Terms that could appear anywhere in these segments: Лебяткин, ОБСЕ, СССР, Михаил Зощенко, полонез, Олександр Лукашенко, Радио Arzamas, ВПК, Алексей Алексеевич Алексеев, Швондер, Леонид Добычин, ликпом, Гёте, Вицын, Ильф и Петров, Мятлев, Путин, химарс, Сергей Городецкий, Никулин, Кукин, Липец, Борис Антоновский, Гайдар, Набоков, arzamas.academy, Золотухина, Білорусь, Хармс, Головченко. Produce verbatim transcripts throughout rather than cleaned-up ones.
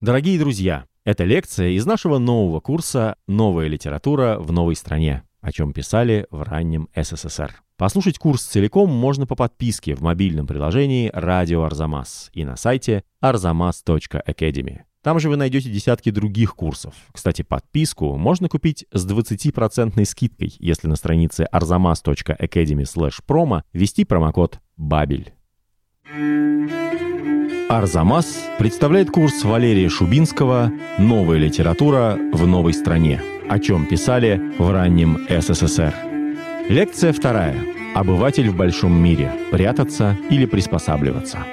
Дорогие друзья, это лекция из нашего нового курса «Новая литература в новой стране», о чем писали в раннем СССР. Послушать курс целиком можно по подписке в мобильном приложении «Радио Arzamas» и на сайте arzamas точка academy. Там же вы найдете десятки других курсов. Кстати, подписку можно купить с двадцати процентной скидкой, если на странице arzamas точка academy слэш промо ввести промокод «Бабель». Arzamas представляет курс Валерия Шубинского «Новая литература в новой стране», о чем писали в раннем СССР. Лекция вторая. Обыватель в большом мире. Прятаться или приспосабливаться.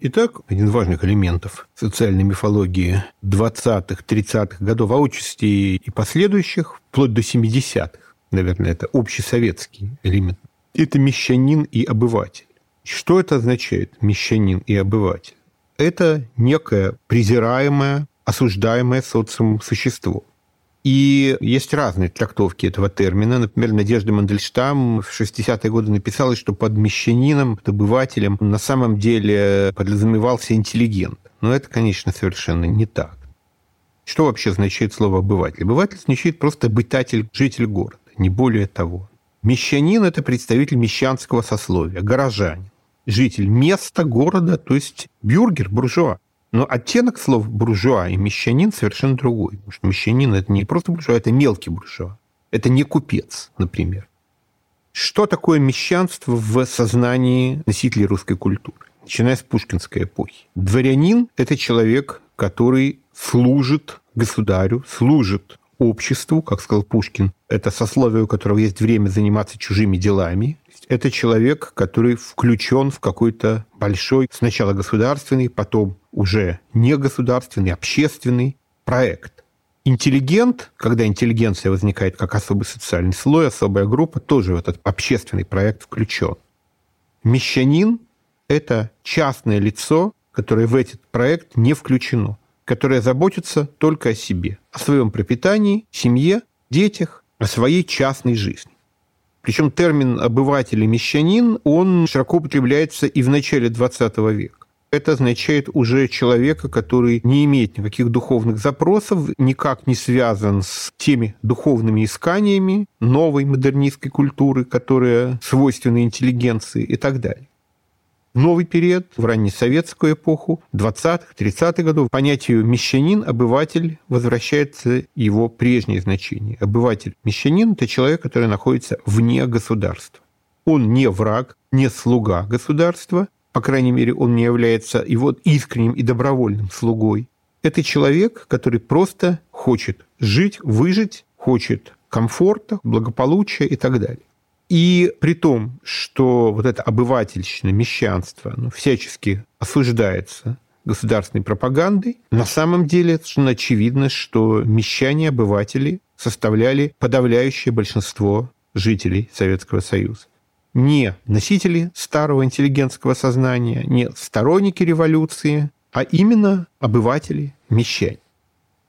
Итак, один из важных элементов социальной мифологии двадцатых-тридцатых годов, а отчасти и последующих, вплоть до семидесятых, наверное, это общесоветский элемент. Это мещанин и обыватель. Что это означает, мещанин и обыватель? Это некое презираемое, осуждаемое социумом существо. И есть разные трактовки этого термина. Например, Надежда Мандельштам в шестидесятые годы написала, что под мещанином, под обывателем на самом деле подразумевался интеллигент. Но это, конечно, совершенно не так. Что вообще означает слово «обыватель»? Обыватель означает просто обитатель, житель города, не более того. Мещанин – это представитель мещанского сословия, горожанин, житель места, города, то есть бюргер, буржуа. Но оттенок слов «буржуа» и «мещанин» совершенно другой. Потому что мещанин – это не просто буржуа, это мелкий буржуа. Это не купец, например. Что такое мещанство в сознании носителей русской культуры, начиная с пушкинской эпохи? Дворянин – это человек, который служит государю, служит обществу, как сказал Пушкин, это сословие, у которого есть время заниматься чужими делами. Это человек, который включен в какой-то большой, сначала государственный, потом уже негосударственный, общественный проект. Интеллигент, когда интеллигенция возникает как особый социальный слой, особая группа, тоже в этот общественный проект включен. Мещанин – это частное лицо, которое в этот проект не включено, которая заботится только о себе, о своем пропитании, семье, детях, о своей частной жизни. Причем термин «обыватель» и «мещанин» он широко употребляется и в начале двадцатого века. Это означает уже человека, который не имеет никаких духовных запросов, никак не связан с теми духовными исканиями новой модернистской культуры, которая свойственна интеллигенции и так далее. В новый период, в раннесоветскую эпоху, двадцатых-тридцатых годов, понятию «мещанин», «обыватель» возвращается его прежнее значение. Обыватель, мещанин – это человек, который находится вне государства. Он не враг, не слуга государства, по крайней мере, он не является его искренним и добровольным слугой. Это человек, который просто хочет жить, выжить, хочет комфорта, благополучия и так далее. И при том, что вот это обывательщина, мещанство ну, всячески осуждается государственной пропагандой, на самом деле совершенно очевидно, что мещане, обыватели составляли подавляющее большинство жителей Советского Союза. Не носители старого интеллигентского сознания, не сторонники революции, а именно обыватели, мещане.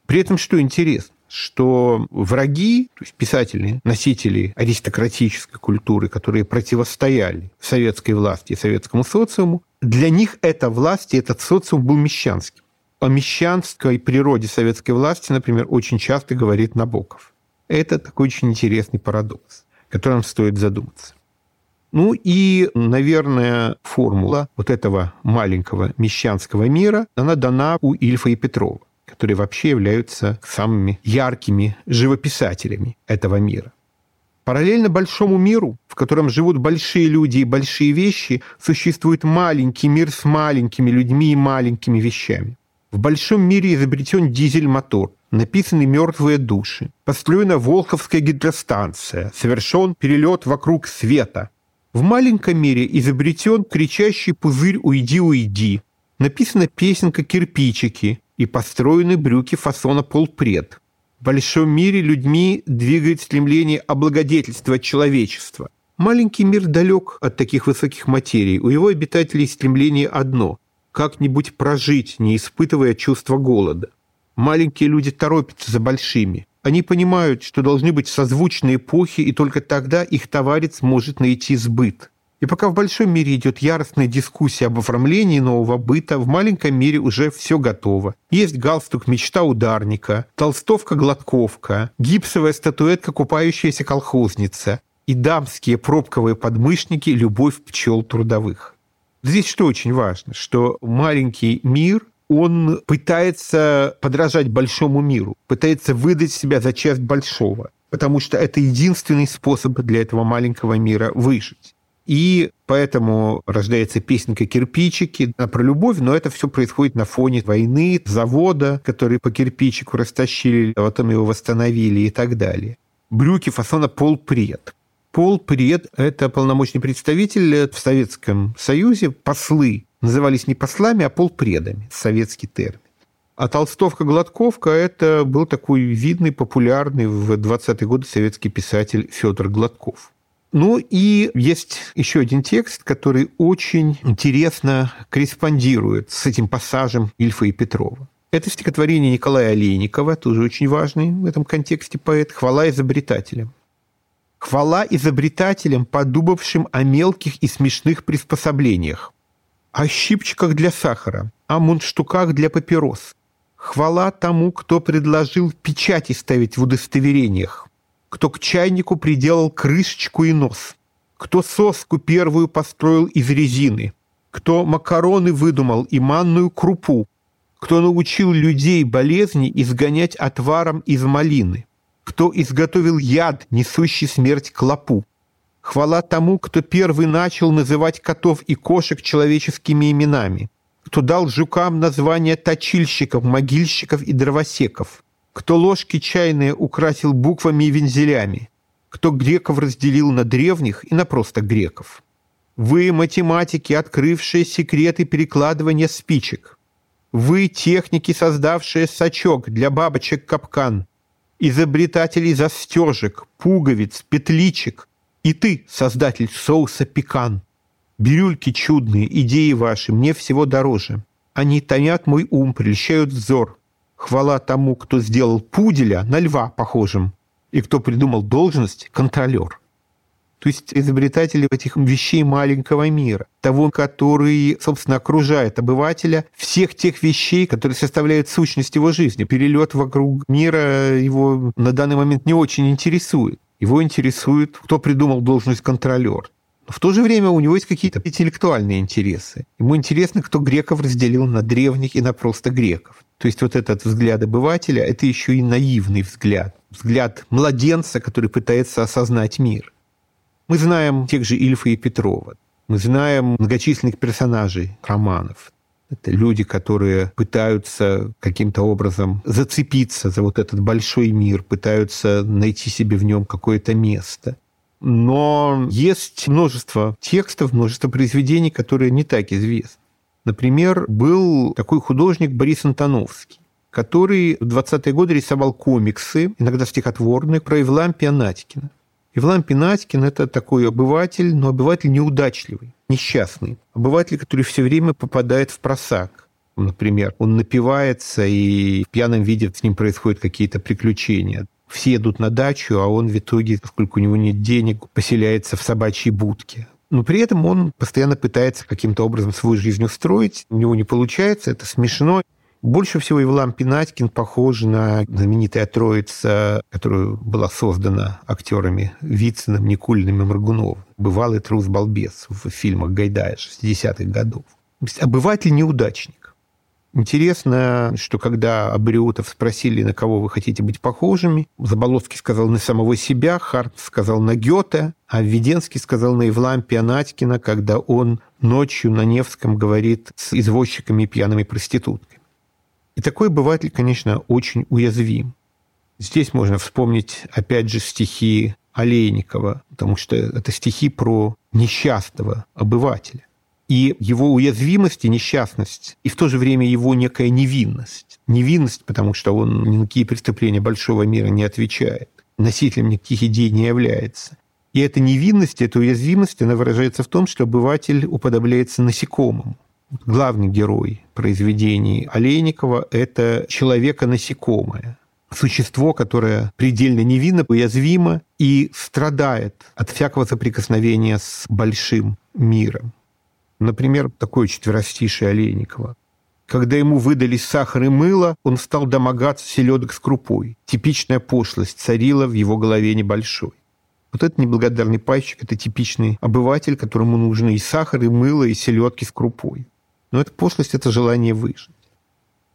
При этом, что интересно, что враги, то есть писатели, носители аристократической культуры, которые противостояли советской власти и советскому социуму, для них эта власть и этот социум был мещанским. О мещанской природе советской власти, например, очень часто говорит Набоков. Это такой очень интересный парадокс, о котором стоит задуматься. Ну и, наверное, формула вот этого маленького мещанского мира, она дана у Ильфа и Петрова, которые вообще являются самыми яркими живописателями этого мира. Параллельно большому миру, в котором живут большие люди и большие вещи, существует маленький мир с маленькими людьми и маленькими вещами. В большом мире изобретен дизель-мотор, написаны «Мертвые души», построена Волховская гидростанция, совершен перелет вокруг света. В маленьком мире изобретен кричащий пузырь «Уйди, уйди», написана песенка «Кирпичики», и построены брюки фасона полпред. В большом мире людьми двигает стремление облагодетельствовать человечество. Маленький мир далек от таких высоких материй. У его обитателей стремление одно – как-нибудь прожить, не испытывая чувства голода. Маленькие люди торопятся за большими. Они понимают, что должны быть созвучны эпохи, и только тогда их товарец может найти сбыт. И пока в большом мире идет яростная дискуссия об оформлении нового быта, в маленьком мире уже все готово. Есть галстук «Мечта ударника», толстовка-гладковка, гипсовая статуэтка «Купающаяся колхозница» и дамские пробковые подмышники «Любовь пчел трудовых». Здесь что очень важно, что маленький мир, он пытается подражать большому миру, пытается выдать себя за часть большого, потому что это единственный способ для этого маленького мира выжить. И поэтому рождается песенка «Кирпичики» про любовь, но это все происходит на фоне войны, завода, который по кирпичику растащили, а потом его восстановили и так далее. Брюки фасона «Полпред». Полпред – это полномочный представитель в Советском Союзе. Послы назывались не послами, а полпредами, советский термин. А толстовка-гладковка – это был такой видный, популярный в двадцатые годы советский писатель Федор Гладков. Ну и есть еще один текст, который очень интересно корреспондирует с этим пассажем Ильфа и Петрова. Это стихотворение Николая Олейникова, тоже очень важный в этом контексте поэт, «Хвала изобретателям». «Хвала изобретателям, подумавшим о мелких и смешных приспособлениях, о щипчиках для сахара, о мундштуках для папирос. Хвала тому, кто предложил печати ставить в удостоверениях, кто к чайнику приделал крышечку и нос, кто соску первую построил из резины, кто макароны выдумал и манную крупу, кто научил людей болезни изгонять отваром из малины, кто изготовил яд, несущий смерть клопу. Хвала тому, кто первый начал называть котов и кошек человеческими именами, кто дал жукам названия точильщиков, могильщиков и дровосеков, кто ложки чайные украсил буквами и вензелями, кто греков разделил на древних и на просто греков. Вы, математики, открывшие секреты перекладывания спичек. Вы, техники, создавшие сачок для бабочек-капкан, изобретатели застежек, пуговиц, петличек, и ты, создатель соуса пекан. Бирюльки чудные, идеи ваши, мне всего дороже. Они томят мой ум, прельщают взор. Хвала тому, кто сделал пуделя на льва похожим, и кто придумал должность контролер». То есть изобретатели этих вещей маленького мира, того, который, собственно, окружает обывателя, всех тех вещей, которые составляют сущность его жизни. Перелет вокруг мира его на данный момент не очень интересует. Его интересует, кто придумал должность контролер. В то же время у него есть какие-то интеллектуальные интересы. Ему интересно, кто греков разделил на древних и на просто греков. То есть вот этот взгляд обывателя – это еще и наивный взгляд. Взгляд младенца, который пытается осознать мир. Мы знаем тех же Ильфа и Петрова. Мы знаем многочисленных персонажей романов. Это люди, которые пытаются каким-то образом зацепиться за вот этот большой мир, пытаются найти себе в нем какое-то место. Но есть множество текстов, множество произведений, которые не так известны. Например, был такой художник Борис Антоновский, который в двадцатые годы рисовал комиксы, иногда стихотворные, про Ивлана Пьянатькина. Ивлан Пьянатькин – это такой обыватель, но обыватель неудачливый, несчастный. Обыватель, который все время попадает в просак. Например, он напивается, и в пьяном виде с ним происходят какие-то приключения. Все идут на дачу, а он в итоге, поскольку у него нет денег, поселяется в собачьей будке. Но при этом он постоянно пытается каким-то образом свою жизнь устроить. У него не получается, это смешно. Больше всего Ивлан Пьянатькин похож на знаменитая троица, которая была создана актерами Вициным, Никулиным и Моргуновым. «Бывалый трус-балбес» в фильмах Гайдая шестидесятых годов. Обыватель-неудачник. Интересно, что когда абриутов спросили, на кого вы хотите быть похожими, Заболоцкий сказал на самого себя, Хармс сказал на Гёте, а Введенский сказал на Ивлана Пьянатькина, когда он ночью на Невском говорит с извозчиками и пьяными проститутками. И такой обыватель, конечно, очень уязвим. Здесь можно вспомнить, опять же, стихи Олейникова, потому что это стихи про несчастного обывателя. И его уязвимость и несчастность, и в то же время его некая невинность. Невинность, потому что он ни на какие преступления большого мира не отвечает, носителем никаких идей не является. И эта невинность, эта уязвимость, она выражается в том, что обыватель уподобляется насекомому. Главный герой произведений Олейникова – это человека-насекомое. существо, которое предельно невинно, уязвимо и страдает от всякого соприкосновения с большим миром. Например, такое четверостишее Олейникова. Когда ему выдали сахар и мыло, он стал домогаться селедок с крупой. Типичная пошлость царила в его голове небольшой. Вот этот неблагодарный пайщик – это типичный обыватель, которому нужны и сахар, и мыло, и селедки с крупой. Но эта пошлость – это желание выжить.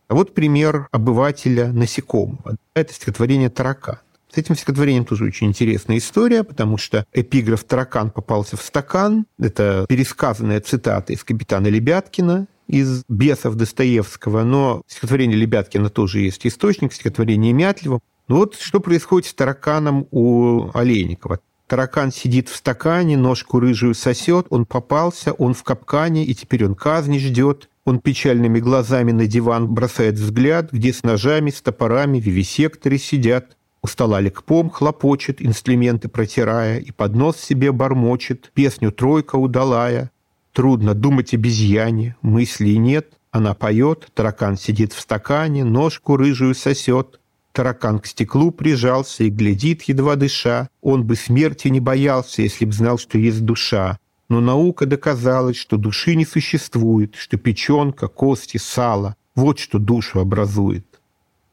А вот пример обывателя насекомого. Это стихотворение «Таракан». С этим стихотворением тоже очень интересная история, потому что эпиграф «Таракан попался в стакан» – это пересказанная цитата из «Капитана Лебяткина», из «Бесов» Достоевского, но стихотворение Лебяткина тоже есть источник, стихотворение Мятлева. Ну вот что происходит с тараканом у Олейникова. Таракан сидит в стакане, ножку рыжую сосет, он попался, он в капкане, и теперь он казни ждет. Он печальными глазами на диван бросает взгляд, где с ножами, с топорами вивисекторы сидят. У стола ликпом хлопочет, инструменты протирая, и поднос себе бормочет, песню тройка удалая. Трудно думать обезьяне, мыслей нет, она поет, таракан сидит в стакане, ножку рыжую сосет. Таракан к стеклу прижался и глядит, едва дыша. Он бы смерти не боялся, если б знал, что есть душа. Но наука доказала, что души не существует, что печенка, кости, сало – вот что душу образует.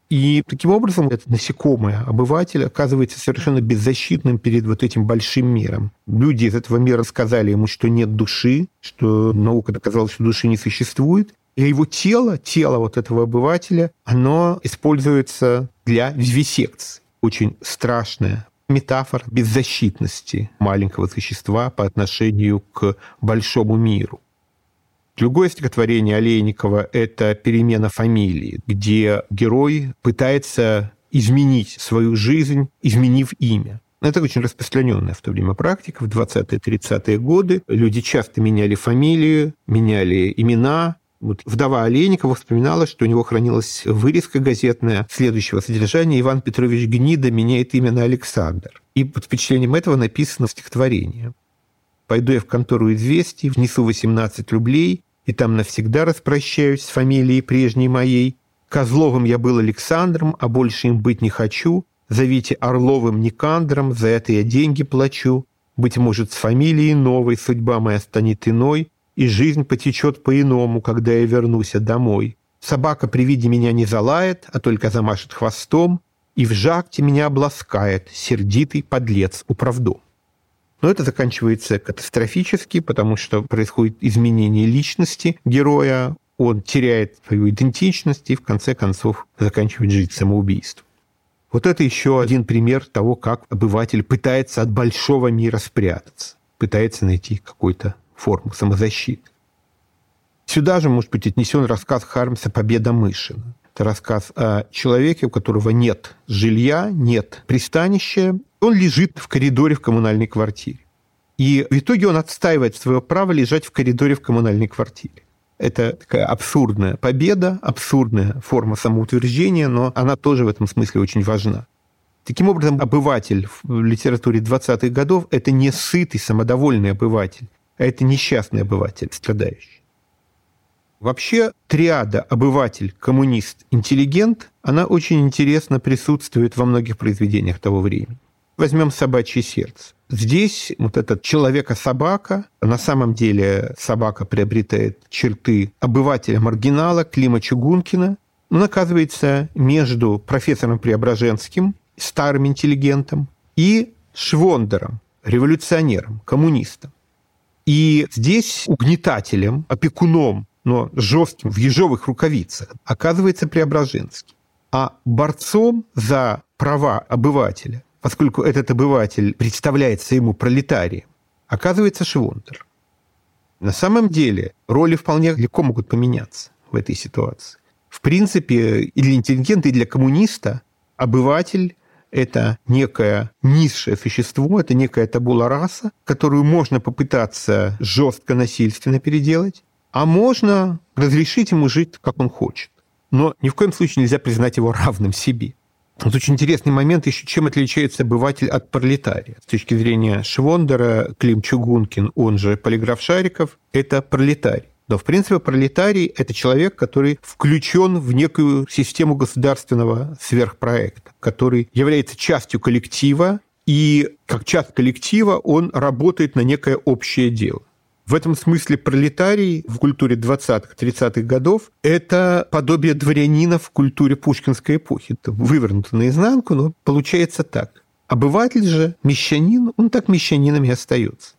И таким образом этот насекомое обыватель оказывается совершенно беззащитным перед вот этим большим миром. Люди из этого мира сказали ему, что нет души, что наука доказала, что души не существует. И его тело, тело вот этого обывателя, оно используется для вивисекции. Очень страшная метафора беззащитности маленького существа по отношению к большому миру. Другое стихотворение Олейникова – это «Перемена фамилии», где герой пытается изменить свою жизнь, изменив имя. Это очень распространенная в то время практика. В двадцатые-тридцатые годы люди часто меняли фамилии, меняли имена. Вот вдова Олейникова вспоминала, что у него хранилась вырезка газетная следующего содержания: «Иван Петрович Гнида меняет имя на Александр». И под впечатлением этого написано стихотворение. «Пойду я в контору известий, внесу восемнадцать рублей, и там навсегда распрощаюсь с фамилией прежней моей. Козловым я был Александром, а больше им быть не хочу. Зовите Орловым Никандром, за это я деньги плачу. Быть может, с фамилией новой судьба моя станет иной, и жизнь потечет по-иному, когда я вернусь домой. Собака при виде меня не залает, а только замашет хвостом, и в жакте меня обласкает сердитый подлец управдом». Но это заканчивается катастрофически, потому что происходит изменение личности героя, он теряет свою идентичность и в конце концов заканчивает жить самоубийством. Вот это еще один пример того, как обыватель пытается от большого мира спрятаться, пытается найти какой-то форму самозащиты. Сюда же, может быть, отнесен рассказ Хармса «Победа Мышина». Это рассказ о человеке, у которого нет жилья, нет пристанища. Он лежит в коридоре в коммунальной квартире. И в итоге он отстаивает свое право лежать в коридоре в коммунальной квартире. Это такая абсурдная победа, абсурдная форма самоутверждения, но она тоже в этом смысле очень важна. Таким образом, обыватель в литературе двадцатых годов – это не сытый, самодовольный обыватель. А это несчастный обыватель, страдающий. Вообще, триада «обыватель», «коммунист», «интеллигент», она очень интересно присутствует во многих произведениях того времени. Возьмем «Собачье сердце». Здесь вот этот человека-собака, на самом деле собака приобретает черты обывателя-маргинала Клима Чугункина. Он оказывается между профессором Преображенским, старым интеллигентом, и Швондером, революционером, коммунистом. И здесь угнетателем, опекуном, но жестким, в ежовых рукавицах, оказывается Преображенский. А борцом за права обывателя, поскольку этот обыватель представляется ему пролетарием, оказывается Швондер. На самом деле роли вполне легко могут поменяться в этой ситуации. В принципе, и для интеллигента, и для коммуниста обыватель – это некое низшее существо, это некая табула раса, которую можно попытаться жестко, насильственно переделать, а можно разрешить ему жить, как он хочет. Но ни в коем случае нельзя признать его равным себе. Вот очень интересный момент еще, чем отличается обыватель от пролетария. С точки зрения Швондера, Клим Чугункин, он же Полиграф Шариков, это пролетарий. Но, в принципе, пролетарий – это человек, который включен в некую систему государственного сверхпроекта, который является частью коллектива, и как часть коллектива он работает на некое общее дело. В этом смысле пролетарий в культуре двадцатых-тридцатых годов – это подобие дворянина в культуре пушкинской эпохи. Это вывернуто наизнанку, но получается так. Обыватель же, мещанин, он так мещанинами остается.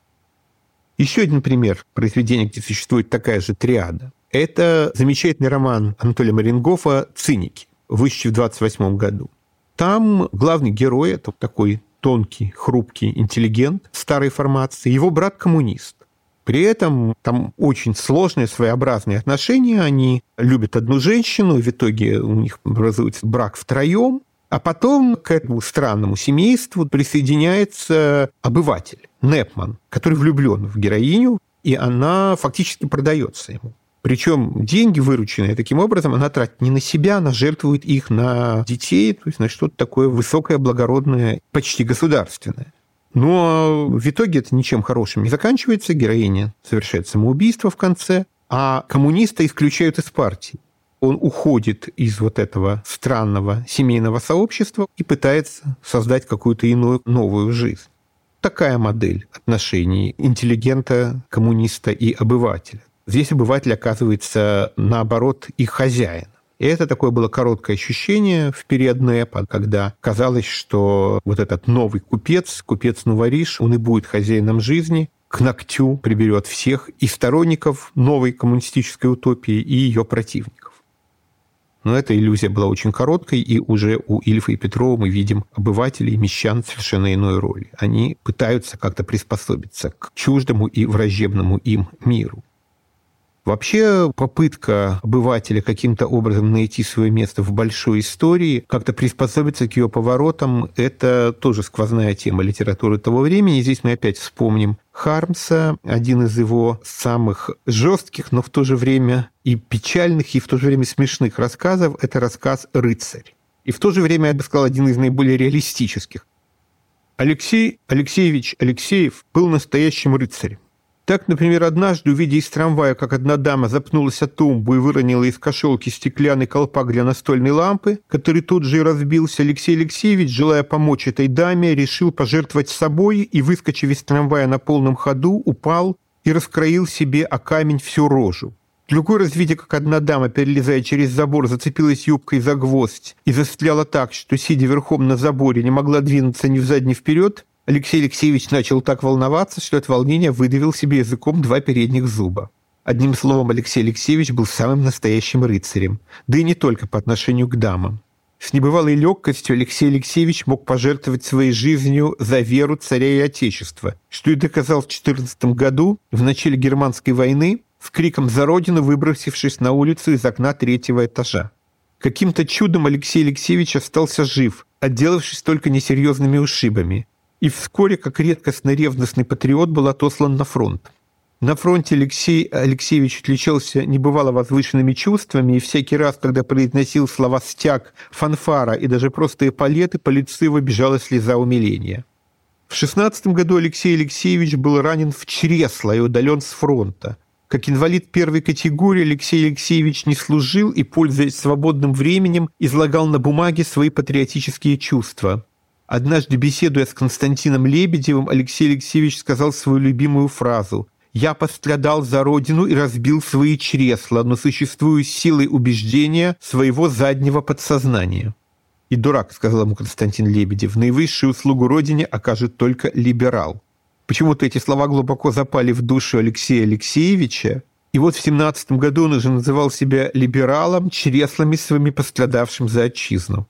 Еще один пример произведения, где существует такая же триада. Это замечательный роман Анатолия Мариенгофа «Циники», вышедший в двадцать восьмом году. Там главный герой – это такой тонкий, хрупкий интеллигент старой формации, его брат-коммунист. При этом там очень сложные, своеобразные отношения. Они любят одну женщину, в итоге у них образуется брак втроем. А потом к этому странному семейству присоединяется обыватель, Непман, который влюблен в героиню, и она фактически продается ему. Причем деньги, вырученные таким образом, она тратит не на себя, она жертвует их на детей, то есть на что-то такое высокое, благородное, почти государственное. Но в итоге это ничем хорошим не заканчивается. Героиня совершает самоубийство в конце, а коммуниста исключают из партии. Он уходит из вот этого странного семейного сообщества и пытается создать какую-то иную, новую жизнь. Такая модель отношений интеллигента, коммуниста и обывателя. Здесь обыватель оказывается, наоборот, их хозяин. И это такое было короткое ощущение в период НЭПа, когда казалось, что вот этот новый купец, купец-новориш, он и будет хозяином жизни, к ногтю приберет всех и сторонников новой коммунистической утопии, и ее противников. Но эта иллюзия была очень короткой, и уже у Ильфа и Петрова мы видим обывателей, мещан совершенно иной роли. Они пытаются как-то приспособиться к чуждому и враждебному им миру. Вообще попытка обывателя каким-то образом найти свое место в большой истории, как-то приспособиться к ее поворотам, это тоже сквозная тема литературы того времени. И здесь мы опять вспомним Хармса, один из его самых жестких, но в то же время и печальных, и в то же время смешных рассказов. Это рассказ «Рыцарь». И в то же время, я бы сказал, один из наиболее реалистических. Алексей Алексеевич Алексеев был настоящим рыцарем. Так, например, однажды, увидя из трамвая, как одна дама запнулась о тумбу и выронила из кошелки стеклянный колпак для настольной лампы, который тут же и разбился, Алексей Алексеевич, желая помочь этой даме, решил пожертвовать собой и, выскочив из трамвая на полном ходу, упал и раскроил себе о камень всю рожу. Другой раз, видя, как одна дама, перелезая через забор, зацепилась юбкой за гвоздь и застряла так, что, сидя верхом на заборе, не могла двинуться ни взад, ни вперед, Алексей Алексеевич начал так волноваться, что от волнения выдавил себе языком два передних зуба. Одним словом, Алексей Алексеевич был самым настоящим рыцарем, да и не только по отношению к дамам. С небывалой легкостью Алексей Алексеевич мог пожертвовать своей жизнью за веру царя и отечества, что и доказал в четырнадцатом году, в начале Германской войны, с криком «За Родину!», выбросившись на улицу из окна третьего этажа. Каким-то чудом Алексей Алексеевич остался жив, отделавшись только несерьезными ушибами. И вскоре, как редкостный ревностный патриот, был отослан на фронт. На фронте Алексей Алексеевич отличался небывало возвышенными чувствами, и всякий раз, когда произносил слова «стяг», «фанфара» и даже простые эполеты, по лицу его бежала слеза умиления. В шестнадцатом году Алексей Алексеевич был ранен в чресло и удален с фронта. Как инвалид первой категории Алексей Алексеевич не служил и, пользуясь свободным временем, излагал на бумаге свои патриотические чувства. Однажды, беседуя с Константином Лебедевым, Алексей Алексеевич сказал свою любимую фразу: «Я пострадал за Родину и разбил свои чресла, но существую силой убеждения своего заднего подсознания». «И дурак», — сказал ему Константин Лебедев, — «наивысшую услугу Родине окажет только либерал». Почему-то эти слова глубоко запали в душу Алексея Алексеевича, и вот в семнадцатом году он уже называл себя либералом, чреслами своими пострадавшим за отчизну.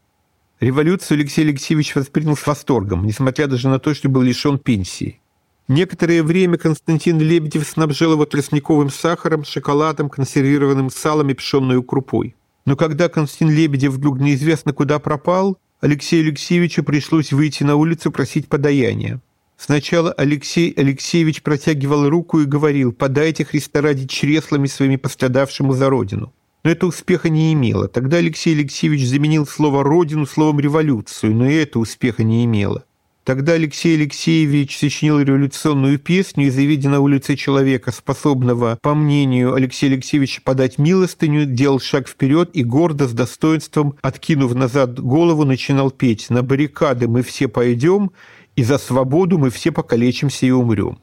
Революцию Алексей Алексеевич воспринял с восторгом, несмотря даже на то, что был лишен пенсии. Некоторое время Константин Лебедев снабжал его тростниковым сахаром, шоколадом, консервированным салом и пшенной крупой. Но когда Константин Лебедев вдруг неизвестно куда пропал, Алексею Алексеевичу пришлось выйти на улицу просить подаяния. Сначала Алексей Алексеевич протягивал руку и говорил: «Подайте Христа ради чреслами своими пострадавшему за Родину». Но это успеха не имело. Тогда Алексей Алексеевич заменил слово «родину» словом «революцию», но и это успеха не имело. Тогда Алексей Алексеевич сочинил революционную песню и, завидя на улице человека, способного, по мнению Алексея Алексеевича, подать милостыню, делал шаг вперед и гордо, с достоинством, откинув назад голову, начинал петь: «На баррикады мы все пойдем, и за свободу мы все покалечимся и умрем».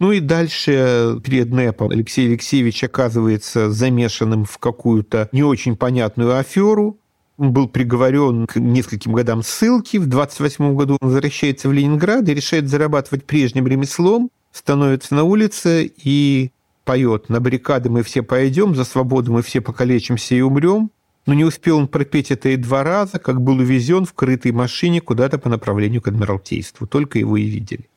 Ну и дальше перед НЭПом Алексей Алексеевич оказывается замешанным в какую-то не очень понятную аферу. Он был приговорен к нескольким годам ссылки. В двадцать восьмом году он возвращается в Ленинград и решает зарабатывать прежним ремеслом, становится на улице и поет: «На баррикады мы все пойдем, за свободу мы все покалечимся и умрем». Но не успел он пропеть это и два раза, как был увезен в крытой машине куда-то по направлению к Адмиралтейству. Только его и видели.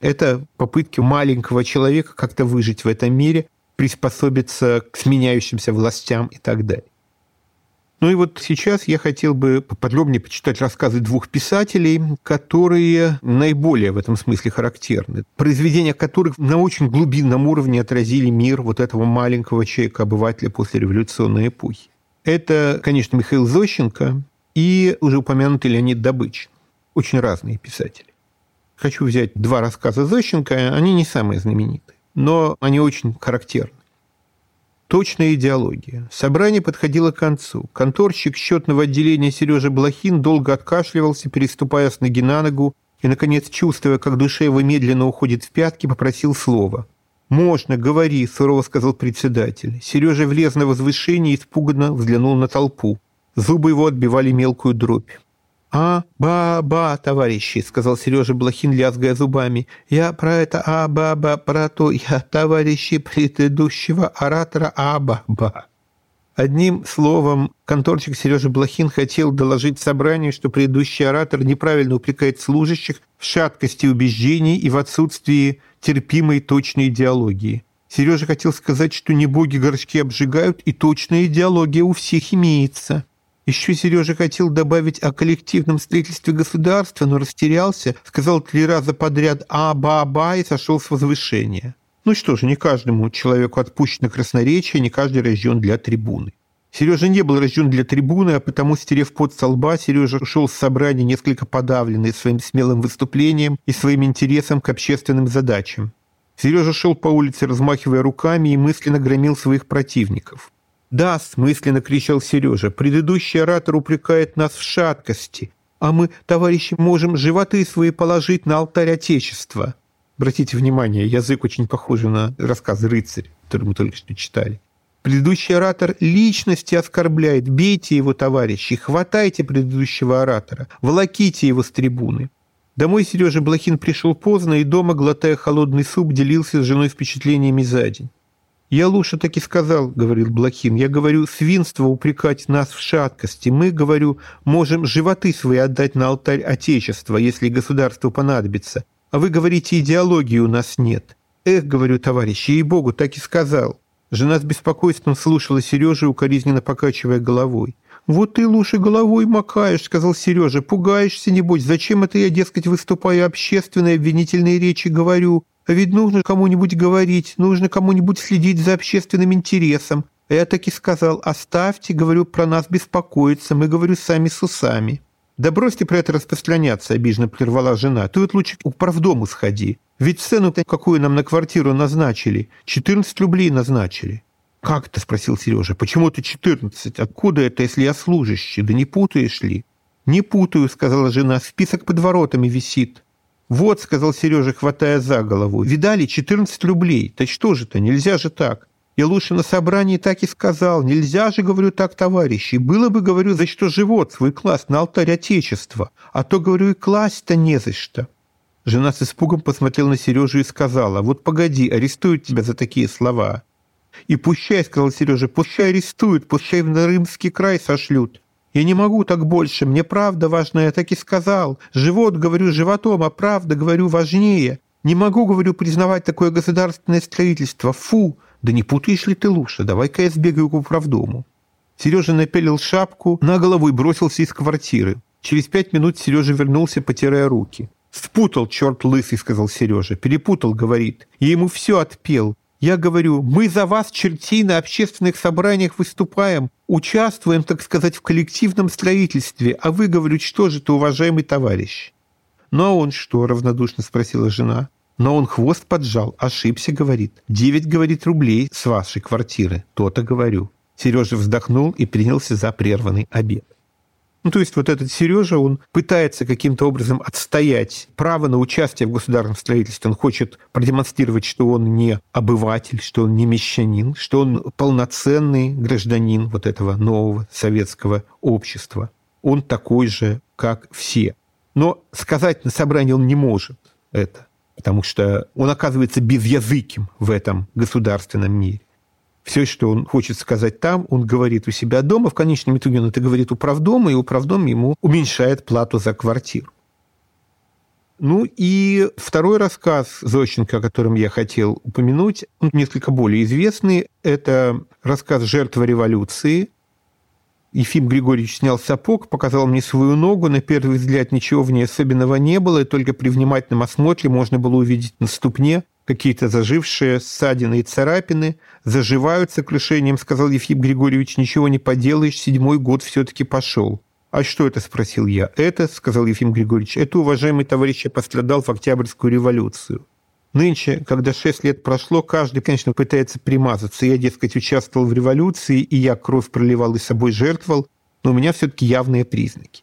Это попытки маленького человека как-то выжить в этом мире, приспособиться к сменяющимся властям и так далее. Ну и вот сейчас я хотел бы поподробнее почитать рассказы двух писателей, которые наиболее в этом смысле характерны, произведения которых на очень глубинном уровне отразили мир вот этого маленького человека-обывателя послереволюционной эпохи. Это, конечно, Михаил Зощенко и уже упомянутый Леонид Добычин. Очень разные писатели. Хочу взять два рассказа Зощенко, они не самые знаменитые, но они очень характерны. Точная идеология. Собрание подходило к концу. Конторщик счетного отделения Сережа Блохин долго откашливался, переступая с ноги на ногу, и, наконец, чувствуя, как душа его медленно уходит в пятки, попросил слова. «Можно, говори», – сурово сказал председатель. Сережа влез на возвышение и испуганно взглянул на толпу. Зубы его отбивали мелкую дробь. «А, ба, ба, товарищи», — сказал Сережа Блохин, лязгая зубами. «Я про это, а, ба, ба, про то, я, товарищи предыдущего оратора, а, ба, ба». Одним словом, конторщик Сережа Блохин хотел доложить собранию, что предыдущий оратор неправильно упрекает служащих в шаткости убеждений и в отсутствии терпимой точной идеологии. Сережа хотел сказать, что не боги горшки обжигают, и точная идеология у всех имеется. Еще Сережа хотел добавить о коллективном строительстве государства, но растерялся, сказал три раза подряд «а-ба-ба» и сошел с возвышения. Ну что же, не каждому человеку отпущено красноречие, не каждый рожден для трибуны. Сережа не был рожден для трибуны, а потому, стерев пот со лба, Сережа ушел с собрания несколько подавленный своим смелым выступлением и своим интересом к общественным задачам. Сережа шел по улице, размахивая руками, и мысленно громил своих противников. «Да», – мысленно кричал Сережа, – «предыдущий оратор упрекает нас в шаткости, а мы, товарищи, можем животы свои положить на алтарь Отечества». Обратите внимание, язык очень похож на рассказ «Рыцарь», который мы только что читали. «Предыдущий оратор личности оскорбляет. Бейте его, товарищи, хватайте предыдущего оратора, волоките его с трибуны». Домой Сережа Блохин пришел поздно и дома, глотая холодный суп, делился с женой впечатлениями за день. «Я лучше таки сказал, — говорил Блохин, — я говорю, свинство упрекать нас в шаткости. Мы, говорю, можем животы свои отдать на алтарь Отечества, если государству понадобится. А вы говорите, идеологии у нас нет. Эх, — говорю, товарищи, — ей-богу, так и сказал». Жена с беспокойством слушала Сережу, укоризненно покачивая головой. «Вот ты лучше головой макаешь, — сказал Сережа, — пугаешься, небось. Зачем это я, дескать, выступаю, общественные обвинительные речи говорю? А ведь нужно кому-нибудь говорить, нужно кому-нибудь следить за общественным интересом. А я таки сказал, оставьте, говорю, про нас беспокоиться, мы, говорю, сами с усами». «Да бросьте про это распространяться, — обиженно прервала жена. — Ты вот лучше к управдому сходи. Ведь цену-то, какую нам на квартиру назначили, четырнадцать рублей назначили». «Как это? — спросил Сережа. — Почему ты четырнадцать? Откуда это, если я служащий? Да не путаешь ли?» «Не путаю, — сказала жена, — список под воротами висит». «Вот, — сказал Сережа, хватая за голову, — видали, четырнадцать рублей. Да что же то, нельзя же так. Я лучше на собрании так и сказал. Нельзя же, — говорю, — так, товарищи. Было бы, — говорю, — за что живот свой класть на алтарь Отечества. А то, — говорю, — и класть-то не за что». Жена с испугом посмотрела на Сережу и сказала: «Вот погоди, арестуют тебя за такие слова». «И пущай, — сказал Сережа, — пущай арестуют, пущай в Нарымский край сошлют. Я не могу так больше, мне правда важна, я так и сказал. Живот, говорю, животом, а правда, говорю, важнее. Не могу, говорю, признавать такое государственное строительство. Фу! Да не путаешь ли ты лучше, давай-ка я сбегаю к управдому». Сережа напялил шапку на голову и бросился из квартиры. Через пять минут Сережа вернулся, потирая руки. «Спутал, черт лысый, — сказал Сережа, — перепутал, — говорит. Я ему все отпел. Я говорю, мы за вас, чертей, на общественных собраниях выступаем, участвуем, так сказать, в коллективном строительстве, а вы, — говорю, — что же ты, уважаемый товарищ». «Ну а он что?» – равнодушно спросила жена. Но он хвост поджал, ошибся, говорит. «Девять, говорит, рублей с вашей квартиры, то-то говорю». Сережа вздохнул и принялся за прерванный обед. Ну, то есть вот этот Сережа, он пытается каким-то образом отстоять право на участие в государственном строительстве. Он хочет продемонстрировать, что он не обыватель, что он не мещанин, что он полноценный гражданин вот этого нового советского общества. Он такой же, как все. Но сказать на собрании он не может это, потому что он оказывается безязыким в этом государственном мире. Все, что он хочет сказать там, он говорит у себя дома. В конечном итоге он это говорит управдому, и управдом ему уменьшает плату за квартиру. Ну и второй рассказ Зощенко, о котором я хотел упомянуть, он несколько более известный. Это рассказ «Жертва революции». Ефим Григорьевич снял сапог, показал мне свою ногу. На первый взгляд ничего в ней особенного не было, и только при внимательном осмотре можно было увидеть на ступне какие-то зажившие ссадины и царапины. Заживают с окрушением, сказал Ефим Григорьевич, ничего не поделаешь, седьмой год все-таки пошел. А что это, спросил я. Это, сказал Ефим Григорьевич, это, уважаемый товарищ, я пострадал в Октябрьскую революцию. Нынче, когда шесть лет прошло, каждый, конечно, пытается примазаться. Я, дескать, участвовал в революции, и я кровь проливал и собой жертвовал, но у меня все-таки явные признаки.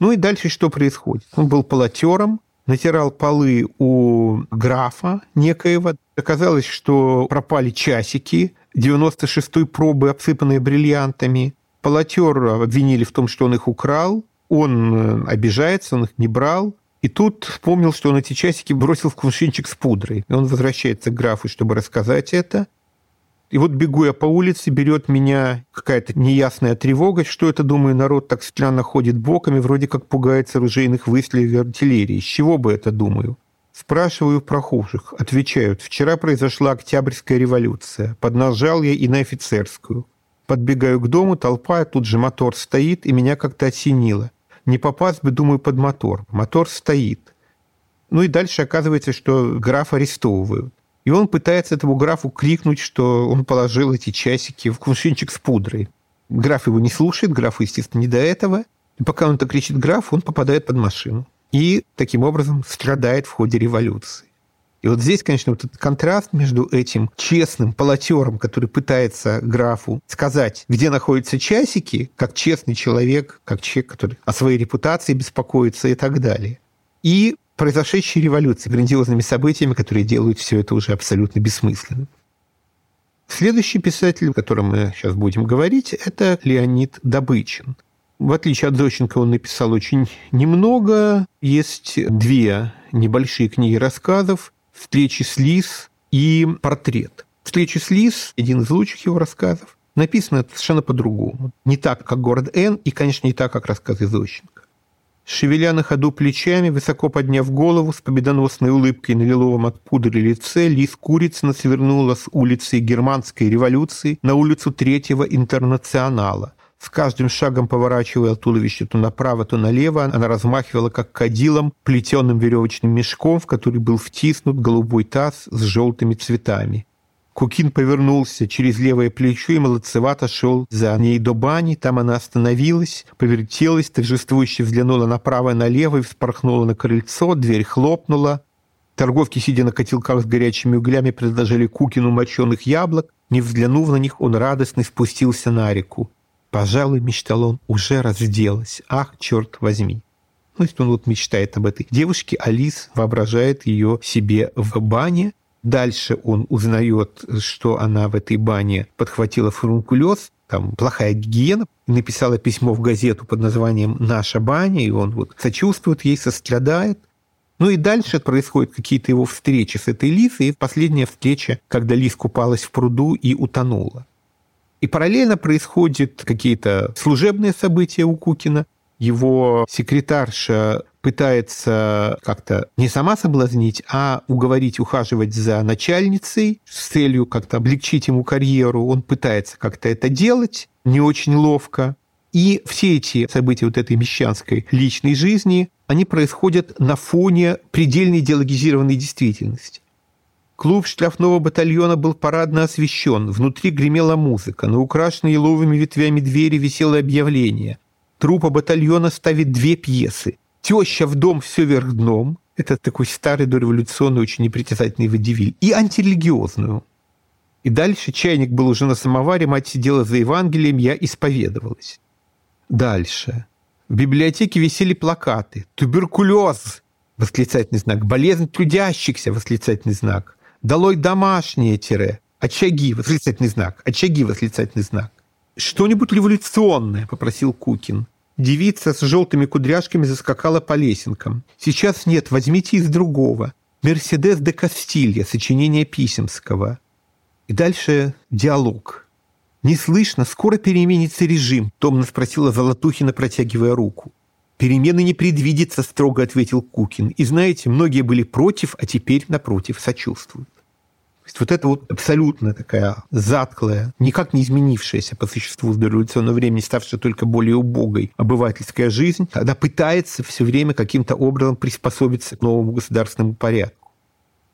Ну и дальше что происходит? Он был полотером, натирал полы у графа некоего. Оказалось, что пропали часики девяносто шестой пробы, обсыпанные бриллиантами. Полотера обвинили в том, что он их украл. Он обижается, он их не брал. И тут вспомнил, что он эти часики бросил в кувшинчик с пудрой. И он возвращается к графу, чтобы рассказать это. И вот бегу я по улице, берет меня какая-то неясная тревога. Что это, думаю, народ так странно ходит боками, вроде как пугается оружейных выстрелов и артиллерии. С чего бы это, думаю? Спрашиваю прохожих. Отвечают, вчера произошла Октябрьская революция. Поднажал я и на офицерскую. Подбегаю к дому, толпа, а тут же мотор стоит, и меня как-то осенило. Не попасть бы, думаю, под мотор. Мотор стоит. Ну и дальше оказывается, что графа арестовывают. И он пытается этому графу крикнуть, что он положил эти часики в кувшинчик с пудрой. Граф его не слушает, графу, естественно, не до этого. И пока он так кричит графу, он попадает под машину. И таким образом страдает в ходе революции. И вот здесь, конечно, вот этот контраст между этим честным полотером, который пытается графу сказать, где находятся часики, как честный человек, как человек, который о своей репутации беспокоится и так далее. И произошедшей революции, грандиозными событиями, которые делают все это уже абсолютно бессмысленным. Следующий писатель, о котором мы сейчас будем говорить, это Леонид Добычин. В отличие от Зощенко, он написал очень немного. Есть две небольшие книги рассказов «Встречи с Лис» и «Портрет». «Встречи с Лис» – один из лучших его рассказов. Написано совершенно по-другому. Не так, как «Город Н», и, конечно, не так, как рассказы Зощенко. Шевеля на ходу плечами, высоко подняв голову, с победоносной улыбкой на лиловом от пудры лице, Лис Курицына свернула с улицы Германской революции на улицу Третьего Интернационала. С каждым шагом, поворачивая туловище то направо, то налево, она размахивала, как кадилом, плетеным веревочным мешком, в который был втиснут голубой таз с желтыми цветами. Кукин повернулся через левое плечо и молодцевато шел за ней до бани. Там она остановилась, повертелась, торжествующе взглянула направо и налево и вспорхнула на крыльцо, дверь хлопнула. Торговки, сидя на котелках с горячими углями, предложили Кукину моченых яблок. Не взглянув на них, он радостно спустился на реку. «Пожалуй, — мечтал он, — уже разделась. Ах, черт возьми!» То есть он вот мечтает об этой девушке, а Лис воображает ее себе в бане. Дальше он узнает, что она в этой бане подхватила фурункулез, там плохая гигиена, написала письмо в газету под названием «Наша баня», и он вот сочувствует ей, сострадает. Ну и дальше происходят какие-то его встречи с этой Лисой, и последняя встреча, когда Лис купалась в пруду и утонула. И параллельно происходят какие-то служебные события у Кукина. Его секретарша пытается как-то не сама соблазнить, а уговорить ухаживать за начальницей с целью как-то облегчить ему карьеру. Он пытается как-то это делать, не очень ловко. И все эти события вот этой мещанской личной жизни, они происходят на фоне предельно идеологизированной действительности. Клуб штрафного батальона был парадно освещен, внутри гремела музыка, на украшенной еловыми ветвями двери висело объявление. Труппа батальона ставит две пьесы. «Теща в дом все вверх дном». Это такой старый, дореволюционный, очень непритязательный водевиль. И антирелигиозную. И дальше чайник был уже на самоваре, мать сидела за Евангелием, я исповедовалась. Дальше. В библиотеке висели плакаты. «Туберкулез!» – восклицательный знак. «Болезнь трудящихся!» – восклицательный знак. «Долой домашнее тире!» – «Очаги!» – восклицательный знак. «Очаги!» – восклицательный знак. «Что-нибудь революционное!» – попросил Кукин. Девица с желтыми кудряшками заскакала по лесенкам. «Сейчас нет, возьмите из другого. Мерседес де Кастилья, сочинение Писемского». И дальше диалог. «Не слышно, скоро переменится режим», – томно спросила Золотухина, протягивая руку. «Перемены не предвидится», – строго ответил Кукин. «И знаете, многие были против, а теперь, напротив, сочувствуют». То есть вот это вот абсолютно такая затклая, никак не изменившаяся по существу до революционного времени, ставшая только более убогой обывательская жизнь, она пытается все время каким-то образом приспособиться к новому государственному порядку.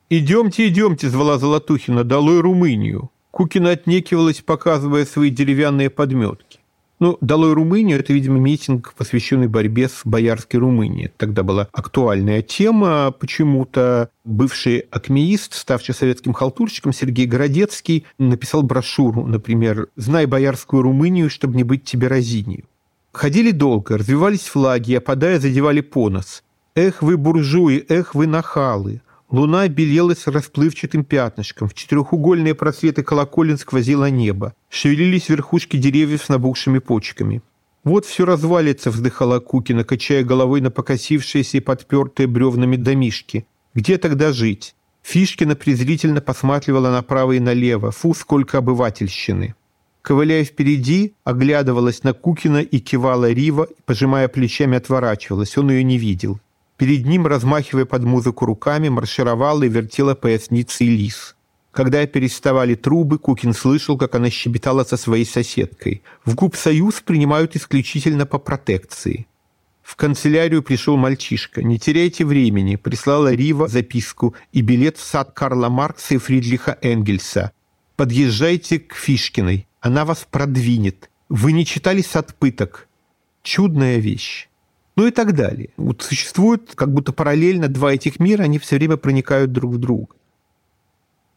«Идемте, идемте», – звала Золотухина, – «долой Румынию». Кукина отнекивалась, показывая свои деревянные подметки. Ну, «Долой Румынию» – это, видимо, митинг, посвященный борьбе с боярской Румынией. Это тогда была актуальная тема. Почему-то бывший акмеист, ставший советским халтурщиком, Сергей Городецкий написал брошюру, например, «Знай боярскую Румынию, чтобы не быть тебе разинью». Ходили долго, развивались флаги, опадая, задевали понос. «Эх вы, буржуи, эх вы, нахалы!» Луна белелась расплывчатым пятнышком, в четырехугольные просветы колоколен сквозило небо, шевелились верхушки деревьев с набухшими почками. «Вот все развалится», – вздыхала Кукина, качая головой на покосившиеся и подпертые бревнами домишки. «Где тогда жить?» Фишкина презрительно посматривала направо и налево. «Фу, сколько обывательщины!» Ковыляя впереди, оглядывалась на Кукина и кивала Рива, пожимая плечами, отворачивалась. Он ее не видел. Перед ним, размахивая под музыку руками, маршировала и вертела поясницей лис. Когда переставали трубы, Кукин слышал, как она щебетала со своей соседкой. В Губсоюз принимают исключительно по протекции. В канцелярию пришел мальчишка. «Не теряйте времени», – прислала Рива записку и билет в сад Карла Маркса и Фридриха Энгельса. «Подъезжайте к Фишкиной, она вас продвинет. Вы не читали «Сад пыток»? Чудная вещь». Ну и так далее. Вот существуют как будто параллельно два этих мира, они все время проникают друг в друга.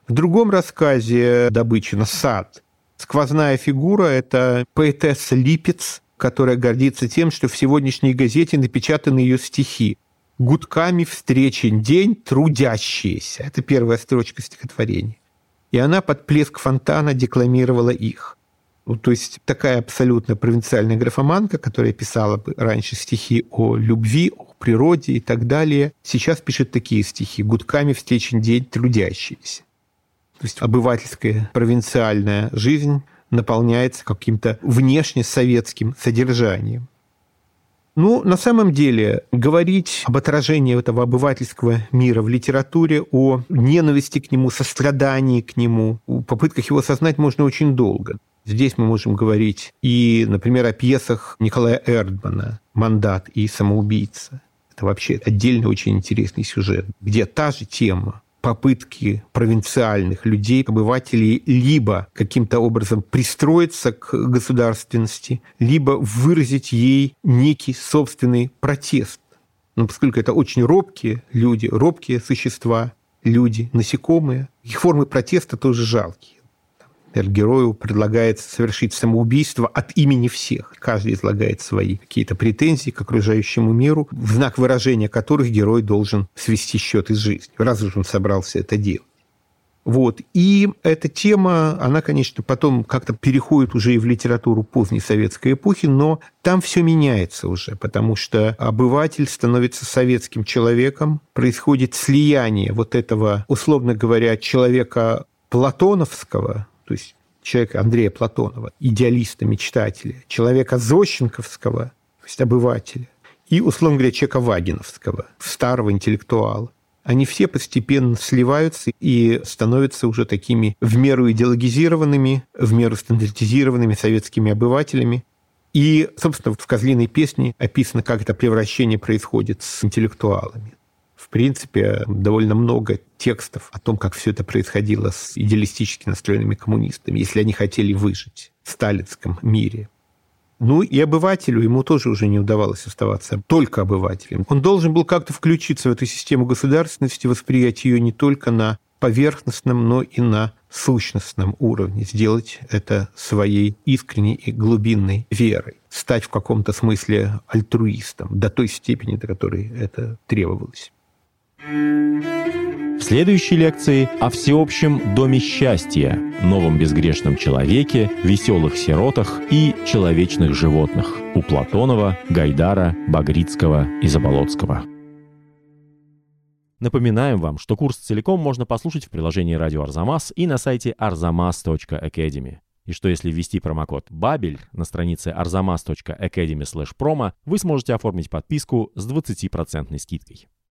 В другом рассказе Добычина «Сад» сквозная фигура – это поэтесса Липец, которая гордится тем, что в сегодняшней газете напечатаны ее стихи. «Гудками встречен день трудящиеся». Это первая строчка стихотворения. И она под плеск фонтана декламировала их. Ну, то есть такая абсолютно провинциальная графоманка, которая писала бы раньше стихи о любви, о природе и так далее, сейчас пишет такие стихи «Гудками встречен день трудящийся». То есть обывательская провинциальная жизнь наполняется каким-то внешне советским содержанием. Ну, на самом деле, говорить об отражении этого обывательского мира в литературе, о ненависти к нему, сострадании к нему, о попытках его осознать можно очень долго. Здесь мы можем говорить и, например, о пьесах Николая Эрдмана «Мандат» и «Самоубийца». Это вообще отдельно очень интересный сюжет, где та же тема попытки провинциальных людей, обывателей, либо каким-то образом пристроиться к государственности, либо выразить ей некий собственный протест. Но поскольку это очень робкие люди, робкие существа, люди, насекомые, их формы протеста тоже жалкие. Герою предлагается совершить самоубийство от имени всех. Каждый излагает свои какие-то претензии к окружающему миру, в знак выражения которых герой должен свести счеты с жизнью, раз уж он собрался это делать. Вот. И эта тема, она, конечно, потом как-то переходит уже и в литературу поздней советской эпохи, но там все меняется уже, потому что обыватель становится советским человеком, происходит слияние вот этого, условно говоря, человека платоновского, то есть человека Андрея Платонова, идеалиста, мечтателя, человека Зощенковского, то есть обывателя, и, условно говоря, человека Вагиновского, старого интеллектуала. Они все постепенно сливаются и становятся уже такими в меру идеологизированными, в меру стандартизированными советскими обывателями. И, собственно, в «Козлиной песне» описано, как это превращение происходит с интеллектуалами. В принципе, довольно много текстов о том, как все это происходило с идеалистически настроенными коммунистами, если они хотели выжить в сталинском мире. Ну, и обывателю ему тоже уже не удавалось оставаться только обывателем. Он должен был как-то включиться в эту систему государственности, восприять ее не только на поверхностном, но и на сущностном уровне, сделать это своей искренней и глубинной верой, стать в каком-то смысле альтруистом до той степени, до которой это требовалось. В следующей лекции о всеобщем доме счастья, новом безгрешном человеке, веселых сиротах и человечных животных у Платонова, Гайдара, Багрицкого и Заболоцкого. Напоминаем вам, что курс целиком можно послушать в приложении Радио Arzamas и на сайте arzamas точка academy. И что если ввести промокод «Бабель» на странице arzamas точка academy слэш промо, вы сможете оформить подписку с двадцатипроцентной скидкой.